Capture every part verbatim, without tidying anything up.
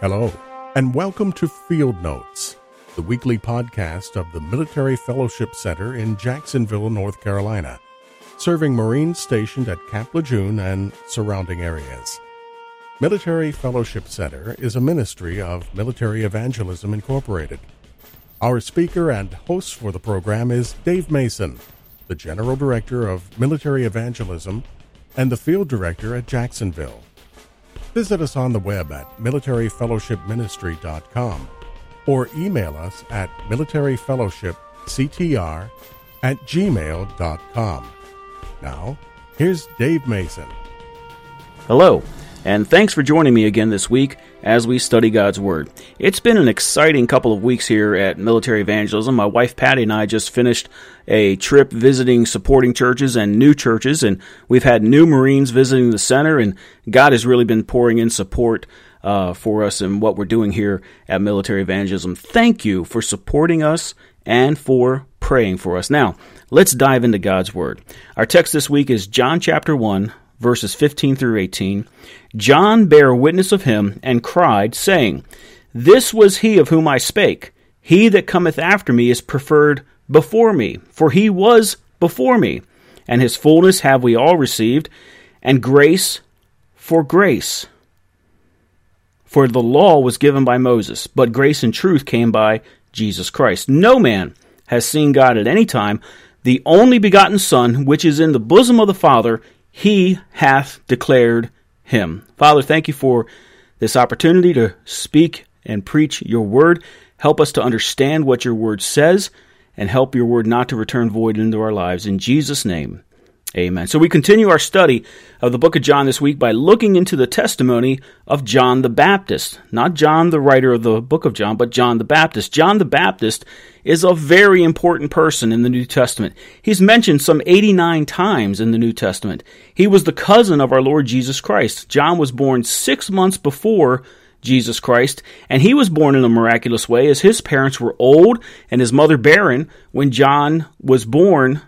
Hello, and welcome to Field Notes, the weekly podcast of the Military Fellowship Center in Jacksonville, North Carolina, serving Marines stationed at Camp Lejeune and surrounding areas. Military Fellowship Center is a ministry of Military Evangelism Incorporated. Our speaker and host for the program is Dave Mason, the General Director of Military Evangelism and the Field Director at Jacksonville. Visit us on the web at military fellowship ministry dot com or email us at military fellowship c t r at gmail dot com. Now, here's Dave Mason. Hello, and thanks for joining me again this week as we study God's Word. It's been an exciting couple of weeks here at Military Evangelism. My wife Patty and I just finished a trip visiting supporting churches and new churches, and we've had new Marines visiting the center, and God has really been pouring in support uh, for us and what we're doing here at Military Evangelism. Thank you for supporting us and for praying for us. Now, let's dive into God's Word. Our text this week is John chapter one, verses fifteen through eighteen. John bare witness of him, and cried, saying, This was he of whom I spake. He that cometh after me is preferred before me, for he was before me. And his fullness have we all received, and grace for grace. For the law was given by Moses, but grace and truth came by Jesus Christ. No man has seen God at any time. The only begotten Son, which is in the bosom of the Father, he hath declared him. Father, thank you for this opportunity to speak and preach your word. Help us to understand what your word says, and help your word not to return void into our lives. In Jesus' name, amen. So we continue our study of the book of John this week by looking into the testimony of John the Baptist. Not John, the writer of the book of John, but John the Baptist. John the Baptist is a very important person in the New Testament. He's mentioned some eighty-nine times in the New Testament. He was the cousin of our Lord Jesus Christ. John was born six months before Jesus Christ, and he was born in a miraculous way, as his parents were old and his mother barren when John was born.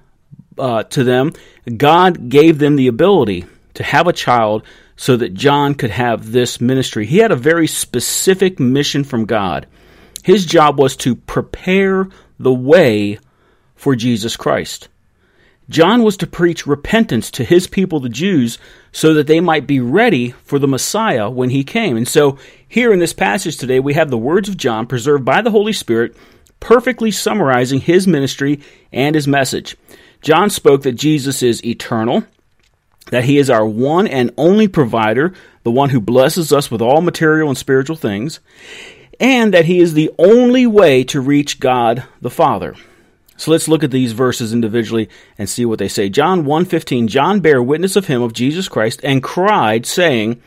Uh, to them, God gave them the ability to have a child so that John could have this ministry. He had a very specific mission from God. His job was to prepare the way for Jesus Christ. John was to preach repentance to his people, the Jews, so that they might be ready for the Messiah when he came. And so here in this passage today, we have the words of John preserved by the Holy Spirit, perfectly summarizing his ministry and his message. John spoke that Jesus is eternal, that he is our one and only provider, the one who blesses us with all material and spiritual things, and that he is the only way to reach God the Father. So let's look at these verses individually and see what they say. John one fifteen, John bare witness of him, of Jesus Christ, and cried, saying,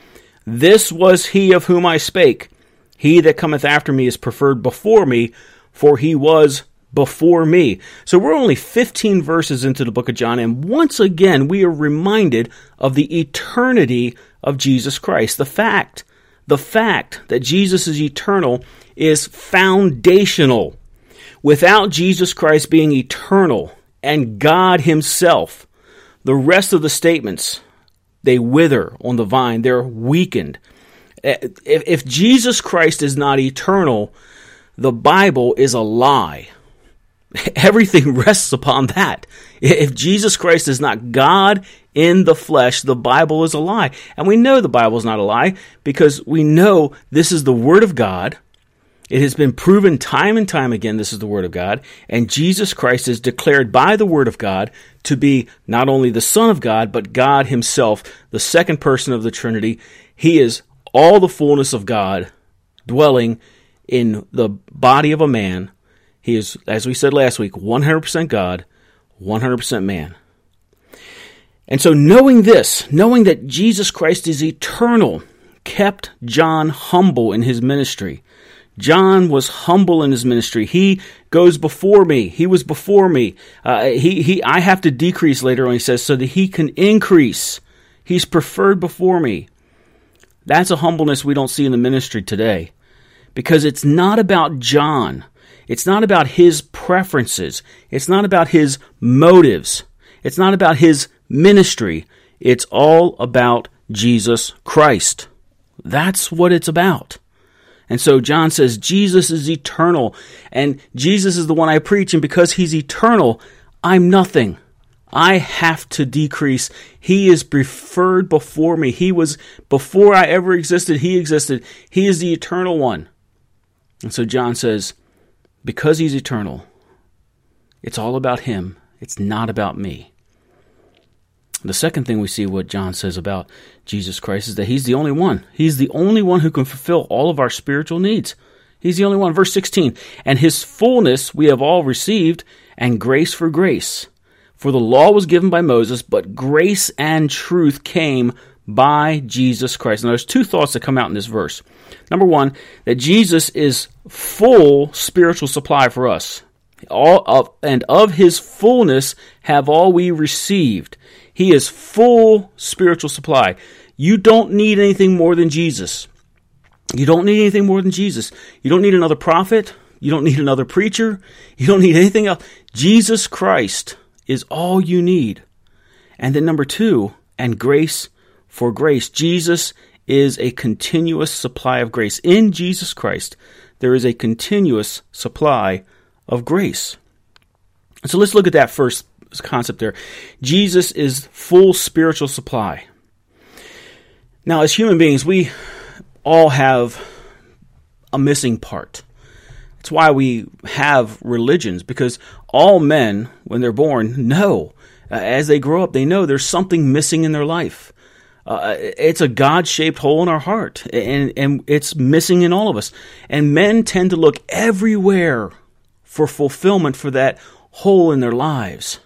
This was he of whom I spake. He that cometh after me is preferred before me, for he was before me. So we're only fifteen verses into the book of John, and once again we are reminded of the eternity of Jesus Christ. The fact, the fact that Jesus is eternal is foundational. Without Jesus Christ being eternal and God himself, the rest of the statements, they wither on the vine, they're weakened. If Jesus Christ is not eternal, the Bible is a lie. Everything rests upon that. If Jesus Christ is not God in the flesh, the Bible is a lie. And we know the Bible is not a lie because we know this is the Word of God. It has been proven time and time again this is the Word of God. And Jesus Christ is declared by the Word of God to be not only the Son of God, but God himself, the second person of the Trinity. He is all the fullness of God dwelling in the body of a man. He is, as we said last week, one hundred percent God, one hundred percent man. And so knowing this, knowing that Jesus Christ is eternal, kept John humble in his ministry. John was humble in his ministry. He goes before me. He was before me. Uh, he, he, I have to decrease later on, he says, so that he can increase. He's preferred before me. That's a humbleness we don't see in the ministry today, because it's not about John. It's not about his preferences. It's not about his motives. It's not about his ministry. It's all about Jesus Christ. That's what it's about. And so John says, Jesus is eternal, and Jesus is the one I preach, and because he's eternal, I'm nothing. I have to decrease. He is preferred before me. He was, before I ever existed, he existed. He is the eternal one. And so John says, because he's eternal, it's all about him. It's not about me. The second thing we see what John says about Jesus Christ is that he's the only one. He's the only one who can fulfill all of our spiritual needs. He's the only one. Verse sixteen, and his fullness we have all received, and grace for grace. For the law was given by Moses, but grace and truth came by Jesus Christ. Now there's two thoughts that come out in this verse. Number one, that Jesus is full spiritual supply for us. All of, and of his fullness have all we received. He is full spiritual supply. You don't need anything more than Jesus. You don't need anything more than Jesus. You don't need another prophet. You don't need another preacher. You don't need anything else. Jesus Christ is all you need. And then number two, and grace for grace. Jesus is a continuous supply of grace. In Jesus Christ, there is a continuous supply of grace. So let's look at that first concept there. Jesus is full spiritual supply. Now, as human beings, we all have a missing part. That's why we have religions, because all men, when they're born, know. Uh, as they grow up, they know there's something missing in their life. Uh, it's a God-shaped hole in our heart, and, and it's missing in all of us. And men tend to look everywhere for fulfillment for that hole in their lives.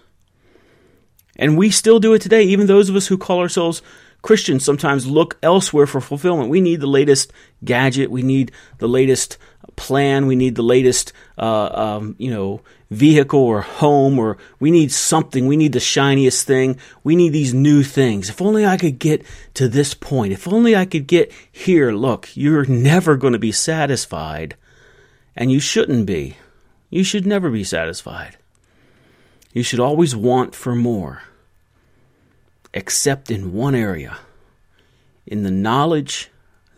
And we still do it today. Even those of us who call ourselves Christians sometimes look elsewhere for fulfillment. We need the latest gadget. We need the latest plan. We need the latest, uh, um, you know, vehicle or home, or we need something. We need the shiniest thing. We need these new things. If only I could get to this point. If only I could get here. Look, you're never going to be satisfied, and you shouldn't be. You should never be satisfied. You should always want for more, except in one area, in the knowledge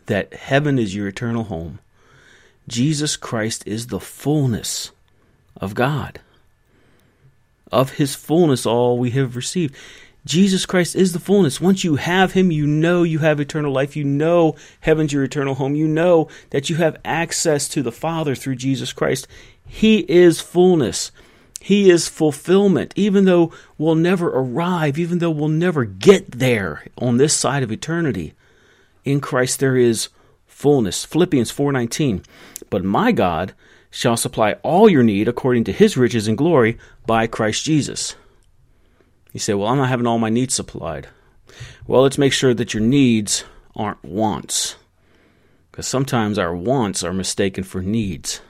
that heaven is your eternal home. Jesus Christ is the fullness of God. Of his fullness all we have received. Jesus Christ is the fullness. Once you have him, you know you have eternal life. You know heaven's your eternal home. You know that you have access to the Father through Jesus Christ. He is fullness. He is fulfillment, even though we'll never arrive, even though we'll never get there on this side of eternity. In Christ there is fullness. Philippians four nineteen, but my God shall supply all your need according to his riches and glory by Christ Jesus. You say, well, I'm not having all my needs supplied. Well, let's make sure that your needs aren't wants, because sometimes our wants are mistaken for needs.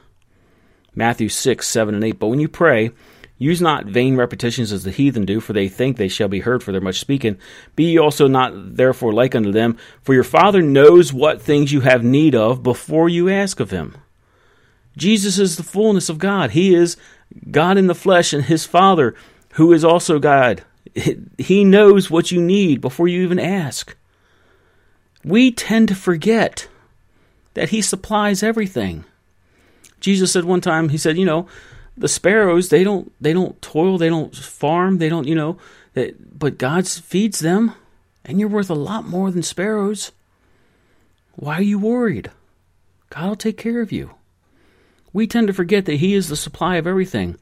Matthew six, seven, and eight, but when you pray, use not vain repetitions as the heathen do, for they think they shall be heard for their much speaking. Be ye also not therefore like unto them, for your Father knows what things you have need of before you ask of him. Jesus is the fullness of God. He is God in the flesh, and his Father, who is also God. He knows what you need before you even ask. We tend to forget that he supplies everything. Jesus said one time, he said, you know, the sparrows, they don't they don't toil, they don't farm, they don't, you know, they, but God feeds them, and you're worth a lot more than sparrows. Why are you worried? God will take care of you. We tend to forget that he is the supply of everything.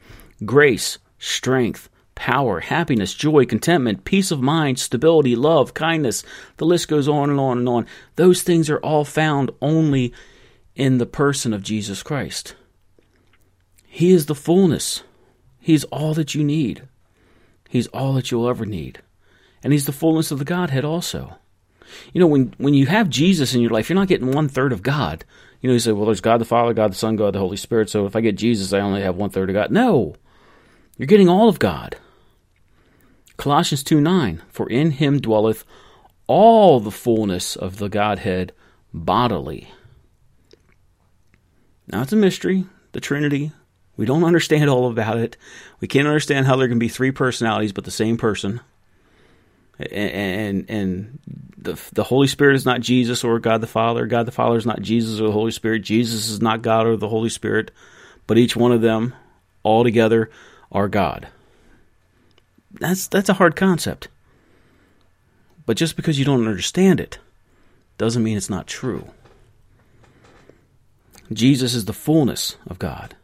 Grace, strength, power, happiness, joy, contentment, peace of mind, stability, love, kindness. The list goes on and on and on. Those things are all found only in the person of Jesus Christ. He is the fullness. He's all that you need. He's all that you'll ever need. And he's the fullness of the Godhead also. You know, when, when you have Jesus in your life, you're not getting one-third of God. You know, you say, well, there's God the Father, God the Son, God the Holy Spirit, so if I get Jesus, I only have one-third of God. No! You're getting all of God. Colossians two nine, for in him dwelleth all the fullness of the Godhead bodily. Now, it's a mystery, the Trinity. We don't understand all about it. We can't understand how there can be three personalities but the same person. And, and, and the the Holy Spirit is not Jesus or God the Father. God the Father is not Jesus or the Holy Spirit. Jesus is not God or the Holy Spirit. But each one of them, all together, are God. That's that's a hard concept. But just because you don't understand it doesn't mean it's not true. Jesus is the fullness of God.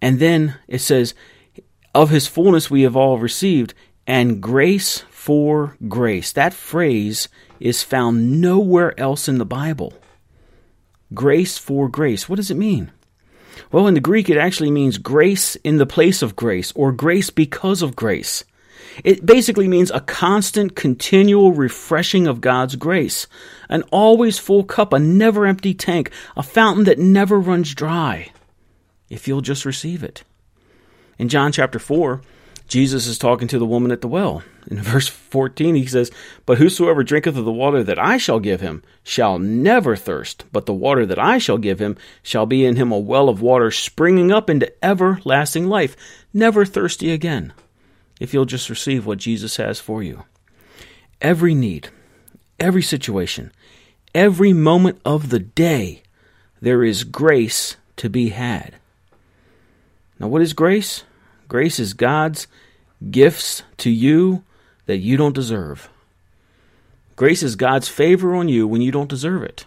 And then it says, of his fullness we have all received, and grace for grace. That phrase is found nowhere else in the Bible. Grace for grace. What does it mean? Well, in the Greek, it actually means grace in the place of grace, or grace because of grace. It basically means a constant, continual refreshing of God's grace, an always full cup, a never-empty tank, a fountain that never runs dry, if you'll just receive it. In John chapter four, Jesus is talking to the woman at the well. In verse fourteen, he says, "But whosoever drinketh of the water that I shall give him shall never thirst, but the water that I shall give him shall be in him a well of water springing up into everlasting life, never thirsty again," if you'll just receive what Jesus has for you. Every need, every situation, every moment of the day, there is grace to be had. Now, what is grace? Grace is God's gifts to you that you don't deserve. Grace is God's favor on you when you don't deserve it.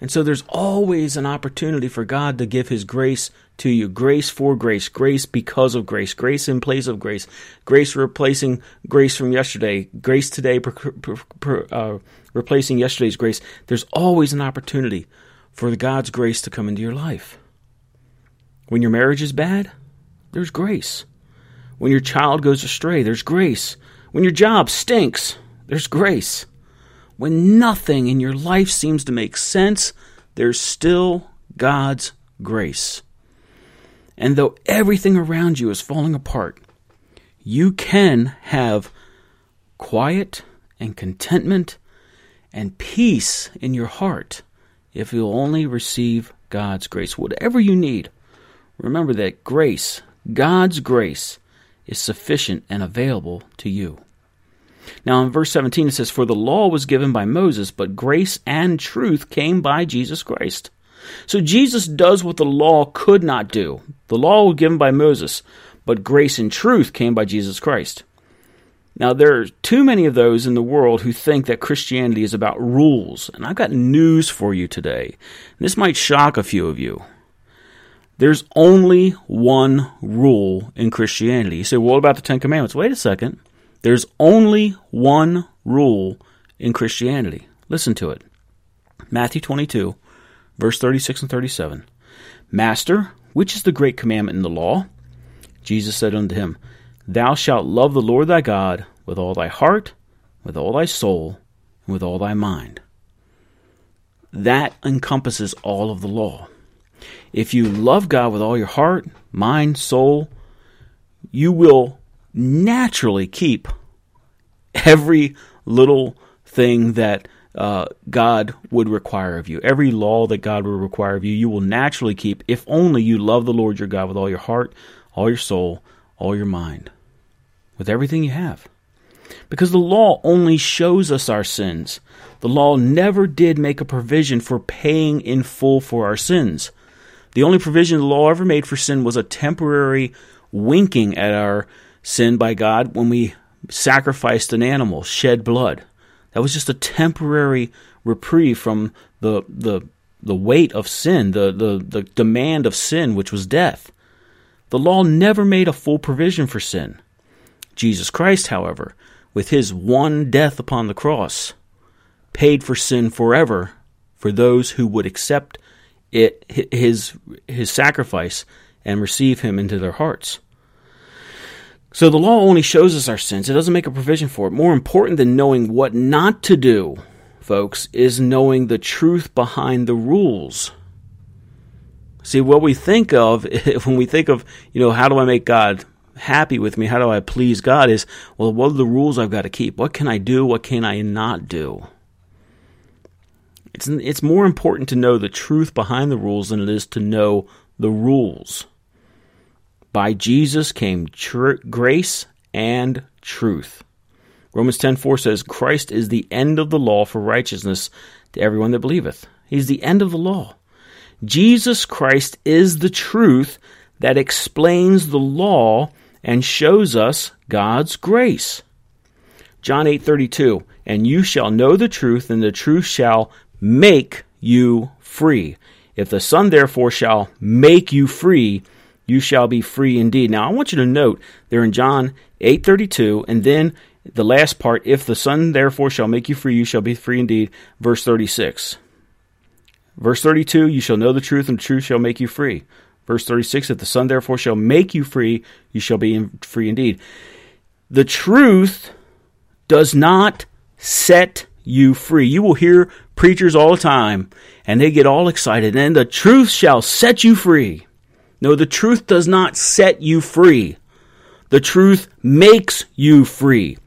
And so there's always an opportunity for God to give his grace to you. Grace for grace, grace because of grace, grace in place of grace, grace replacing grace from yesterday, grace today per, per, per, uh, replacing yesterday's grace. There's always an opportunity for God's grace to come into your life. When your marriage is bad, there's grace. When your child goes astray, there's grace. When your job stinks, there's grace. When nothing in your life seems to make sense, there's still God's grace. And though everything around you is falling apart, you can have quiet and contentment and peace in your heart if you'll only receive God's grace. Whatever you need, remember that grace, God's grace, is sufficient and available to you. Now in verse seventeen it says, "For the law was given by Moses, but grace and truth came by Jesus Christ." So Jesus does what the law could not do. The law was given by Moses, but grace and truth came by Jesus Christ. Now there are too many of those in the world who think that Christianity is about rules. And I've got news for you today. This might shock a few of you. There's only one rule in Christianity. You say, well, what about the Ten Commandments? Wait a second. There's only one rule in Christianity. Listen to it. Matthew twenty-two, verse thirty-six and thirty-seven. "Master, which is the great commandment in the law?" Jesus said unto him, "Thou shalt love the Lord thy God with all thy heart, with all thy soul, and with all thy mind." That encompasses all of the law. If you love God with all your heart, mind, soul, you will naturally keep every little thing that uh, God would require of you. Every law that God would require of you, you will naturally keep if only you love the Lord your God with all your heart, all your soul, all your mind, with everything you have. Because the law only shows us our sins. The law never did make a provision for paying in full for our sins. The only provision the law ever made for sin was a temporary winking at our sin by God when we sacrificed an animal, shed blood. That was just a temporary reprieve from the the, the weight of sin, the, the, the demand of sin, which was death. The law never made a full provision for sin. Jesus Christ, however, with his one death upon the cross, paid for sin forever for those who would accept It, his his sacrifice and receive him into their hearts. So the law only shows us our sins. It doesn't make a provision for it. More important than knowing what not to do, folks, is knowing the truth behind the rules. See, what we think of when we think of, you know, how do I make God happy with me? How do I please God? Is, well, what are the rules I've got to keep? What can I do? What can I not do? It's, it's more important to know the truth behind the rules than it is to know the rules. By Jesus came tr- grace and truth. Romans ten four says, Christ is the end of the law for righteousness to everyone that believeth. He's the end of the law. Jesus Christ is the truth that explains the law and shows us God's grace. John eight thirty-two, and you shall know the truth, and the truth shall make you free. If the Son therefore shall make you free, you shall be free indeed. Now I want you to note there in John eight thirty-two, and then the last part, if the Son therefore shall make you free, you shall be free indeed, verse thirty-six. Verse thirty-two, you shall know the truth, and the truth shall make you free. Verse thirty-six, if the Son therefore shall make you free, you shall be free indeed. The truth does not set you free. You will hear preachers all the time, and they get all excited, and the truth shall set you free. No, the truth does not set you free. The truth makes you free.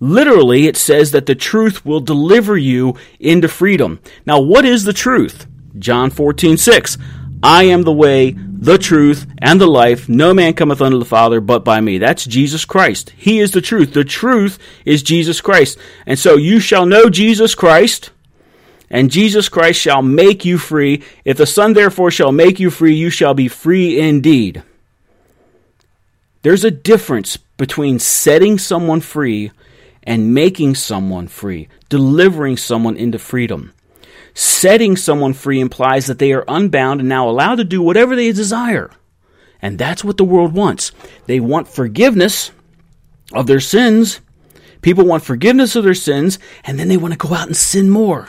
Literally, it says that the truth will deliver you into freedom. Now, what is the truth? John fourteen six. I am the way, the truth, and the life. No man cometh unto the Father but by me. That's Jesus Christ. He is the truth. The truth is Jesus Christ. And so you shall know Jesus Christ, and Jesus Christ shall make you free. If the Son therefore shall make you free, you shall be free indeed. There's a difference between setting someone free and making someone free, delivering someone into freedom. Setting someone free implies that they are unbound and now allowed to do whatever they desire. And that's what the world wants. They want forgiveness of their sins. People want forgiveness of their sins, and then they want to go out and sin more.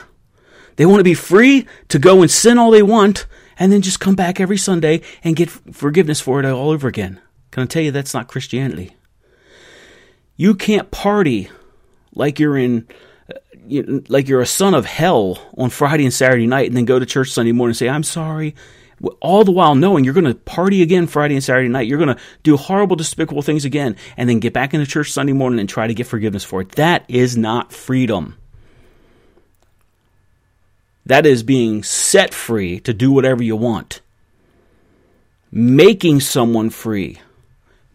They want to be free to go and sin all they want, and then just come back every Sunday and get forgiveness for it all over again. Can I tell you, that's not Christianity. You can't party like you're in... You, like you're a son of hell on Friday and Saturday night, and then go to church Sunday morning and say, I'm sorry, all the while knowing you're going to party again Friday and Saturday night. You're going to do horrible, despicable things again, and then get back into church Sunday morning and try to get forgiveness for it. That is not freedom. That is being set free to do whatever you want. Making someone free.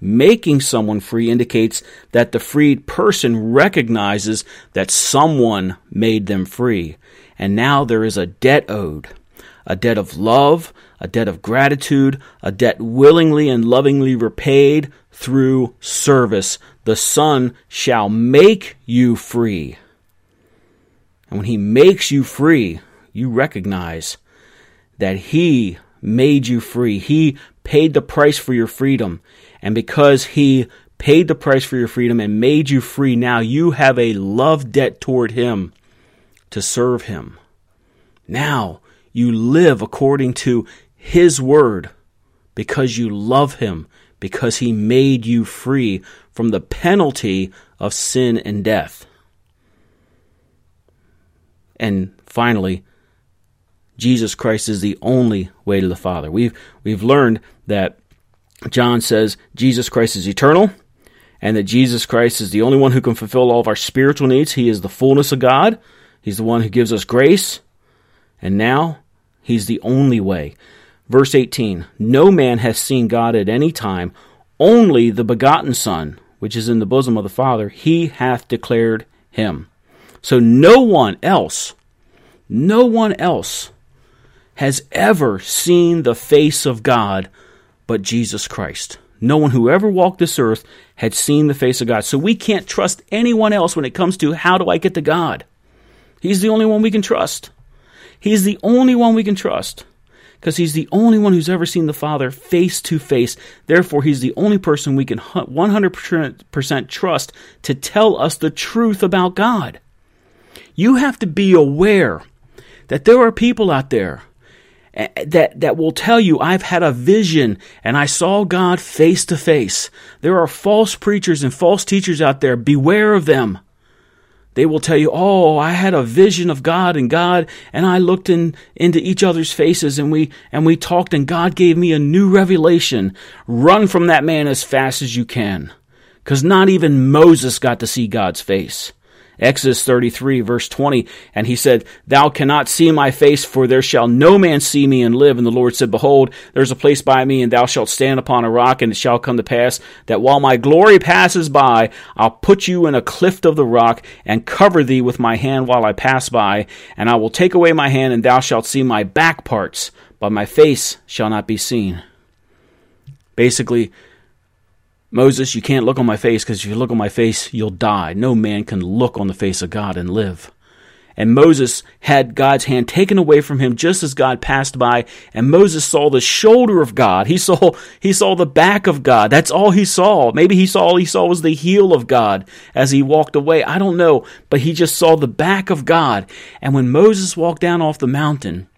Making someone free indicates that the freed person recognizes that someone made them free. And now there is a debt owed, a debt of love, a debt of gratitude, a debt willingly and lovingly repaid through service. The Son shall make you free. And when He makes you free, you recognize that He made you free. He paid the price for your freedom. And because He paid the price for your freedom and made you free, now you have a love debt toward Him to serve Him. Now you live according to His word because you love Him, because He made you free from the penalty of sin and death. And finally, Jesus Christ is the only way to the Father. We've we've learned that John says Jesus Christ is eternal, and that Jesus Christ is the only one who can fulfill all of our spiritual needs. He is the fullness of God. He's the one who gives us grace. And now, He's the only way. Verse eighteen, no man hath seen God at any time. Only the begotten Son, which is in the bosom of the Father, He hath declared Him. So no one else, no one else has ever seen the face of God but Jesus Christ. No one who ever walked this earth had seen the face of God. So we can't trust anyone else when it comes to how do I get to God. He's the only one we can trust. He's the only one we can trust because He's the only one who's ever seen the Father face to face. Therefore, He's the only person we can one hundred percent trust to tell us the truth about God. You have to be aware that there are people out there that that will tell you, I've had a vision and I saw God face to face. There are false preachers and false teachers out there. Beware of them. They will tell you, oh, I had a vision of God and God and I looked in, into each other's faces and we and we talked and God gave me a new revelation. Run from that man as fast as you can, because not even Moses got to see God's face. Exodus thirty-three, verse twenty, and he said, "Thou cannot see my face, for there shall no man see me and live." And the Lord said, "Behold, there's a place by me, and thou shalt stand upon a rock, and it shall come to pass that while my glory passes by, I'll put you in a clift of the rock, and cover thee with my hand while I pass by, and I will take away my hand, and thou shalt see my back parts, but my face shall not be seen." Basically, Moses, you can't look on my face, because if you look on my face, you'll die. No man can look on the face of God and live. And Moses had God's hand taken away from him just as God passed by, and Moses saw the shoulder of God. He saw, he saw the back of God. That's all he saw. Maybe he saw all he saw was the heel of God as he walked away. I don't know, but he just saw the back of God. And when Moses walked down off the mountain,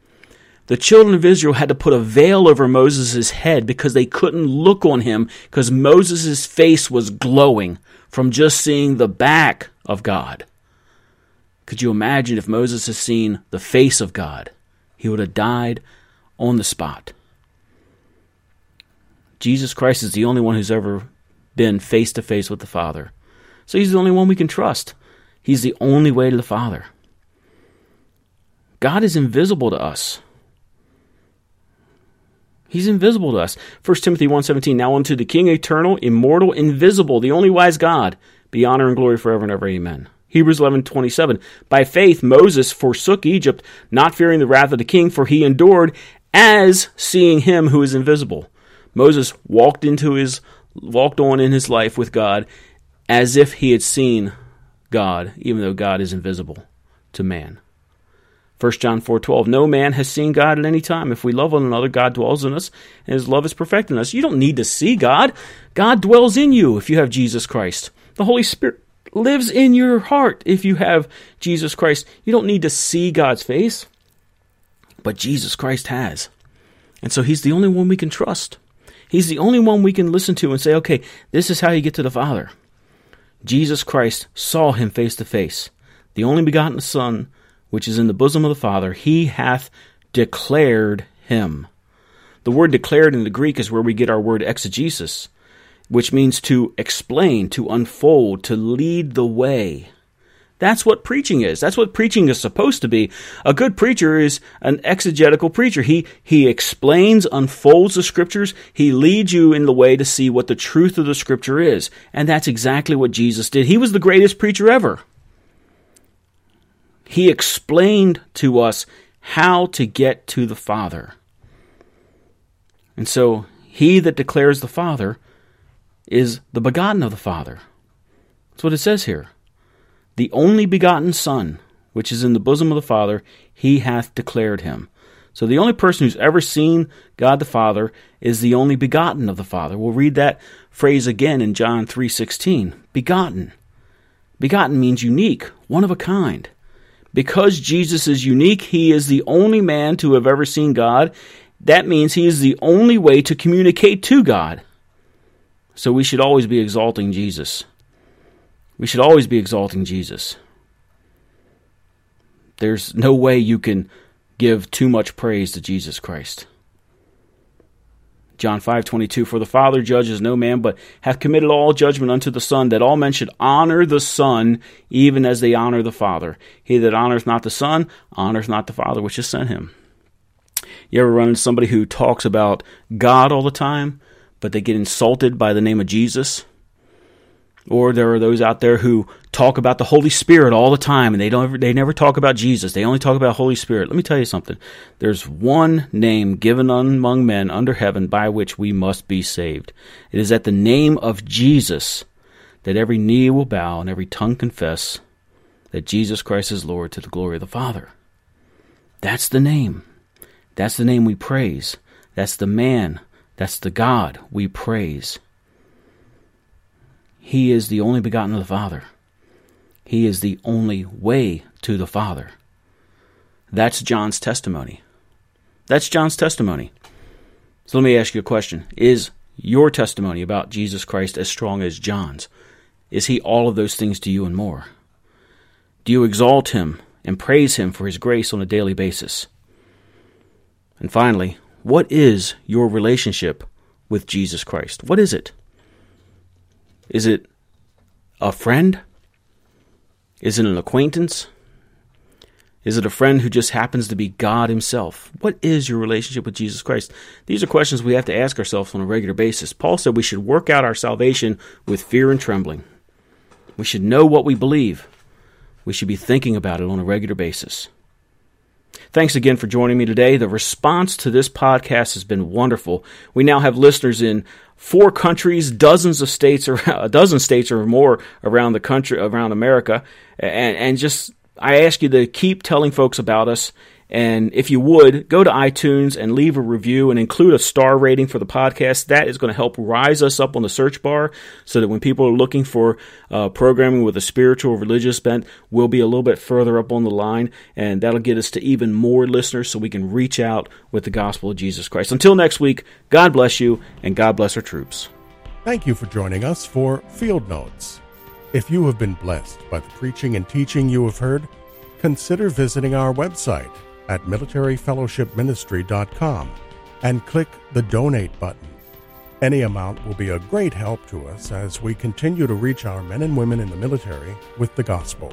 the children of Israel had to put a veil over Moses' head because they couldn't look on him, because Moses' face was glowing from just seeing the back of God. Could you imagine if Moses had seen the face of God? He would have died on the spot. Jesus Christ is the only one who's ever been face-to-face with the Father. So he's the only one we can trust. He's the only way to the Father. God is invisible to us. He's invisible to us. First Timothy one seventeen, "Now unto the King eternal, immortal, invisible, the only wise God, be honor and glory forever and ever. Amen." Hebrews eleven twenty-seven, "By faith Moses forsook Egypt, not fearing the wrath of the king, for he endured as seeing him who is invisible." Moses walked into his walked on in his life with God as if he had seen God, even though God is invisible to man. First John four twelve, "No man has seen God at any time. If we love one another, God dwells in us, and his love is perfected in us." You don't need to see God. God dwells in you if you have Jesus Christ. The Holy Spirit lives in your heart if you have Jesus Christ. You don't need to see God's face, but Jesus Christ has. And so he's the only one we can trust. He's the only one we can listen to and say, okay, this is how you get to the Father. Jesus Christ saw him face to face. The only begotten Son, which is in the bosom of the Father, he hath declared him. The word declared in the Greek is where we get our word exegesis, which means to explain, to unfold, to lead the way. That's what preaching is. That's what preaching is supposed to be. A good preacher is an exegetical preacher. He he explains, unfolds the Scriptures. He leads you in the way to see what the truth of the Scripture is. And that's exactly what Jesus did. He was the greatest preacher ever. He explained to us how to get to the Father. And so, he that declares the Father is the begotten of the Father. That's what it says here. The only begotten Son, which is in the bosom of the Father, he hath declared him. So the only person who's ever seen God the Father is the only begotten of the Father. We'll read that phrase again in John three sixteen. Begotten. Begotten means unique, one of a kind. Because Jesus is unique, he is the only man to have ever seen God. That means he is the only way to communicate to God. So we should always be exalting Jesus. We should always be exalting Jesus. There's no way you can give too much praise to Jesus Christ. John five twenty-two, "For the Father judges no man, but hath committed all judgment unto the Son, that all men should honor the Son, even as they honor the Father. He that honoreth not the Son, honoreth not the Father which has sent him." You ever run into somebody who talks about God all the time, but they get insulted by the name of Jesus? Or there are those out there who talk about the Holy Spirit all the time, and they don't ever, they never talk about Jesus. They only talk about Holy Spirit. Let me tell you something. There's one name given among men under heaven by which we must be saved. It is at the name of Jesus that every knee will bow and every tongue confess that Jesus Christ is Lord, to the glory of the Father. That's the name. That's the name we praise. That's the man. That's the God we praise. He is the only begotten of the Father. He is the only way to the Father. That's John's testimony. That's John's testimony. So let me ask you a question. Is your testimony about Jesus Christ as strong as John's? Is he all of those things to you and more? Do you exalt him and praise him for his grace on a daily basis? And finally, what is your relationship with Jesus Christ? What is it? Is it a friend? Is it an acquaintance? Is it a friend who just happens to be God himself? What is your relationship with Jesus Christ? These are questions we have to ask ourselves on a regular basis. Paul said we should work out our salvation with fear and trembling. We should know what we believe. We should be thinking about it on a regular basis. Thanks again for joining me today. The response to this podcast has been wonderful. We now have listeners in four countries, dozens of states, or a dozen states or more around the country, around America. And, and just, I ask you to keep telling folks about us. And if you would, go to iTunes and leave a review and include a star rating for the podcast. That is going to help rise us up on the search bar so that when people are looking for uh, programming with a spiritual or religious bent, we'll be a little bit further up on the line, and that'll get us to even more listeners so we can reach out with the gospel of Jesus Christ. Until next week, God bless you, and God bless our troops. Thank you for joining us for Field Notes. If you have been blessed by the preaching and teaching you have heard, consider visiting our website at military fellowship ministry dot com and click the Donate button. Any amount will be a great help to us as we continue to reach our men and women in the military with the gospel.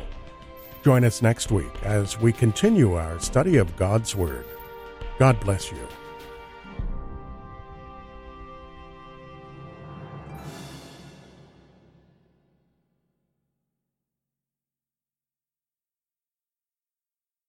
Join us next week as we continue our study of God's Word. God bless you.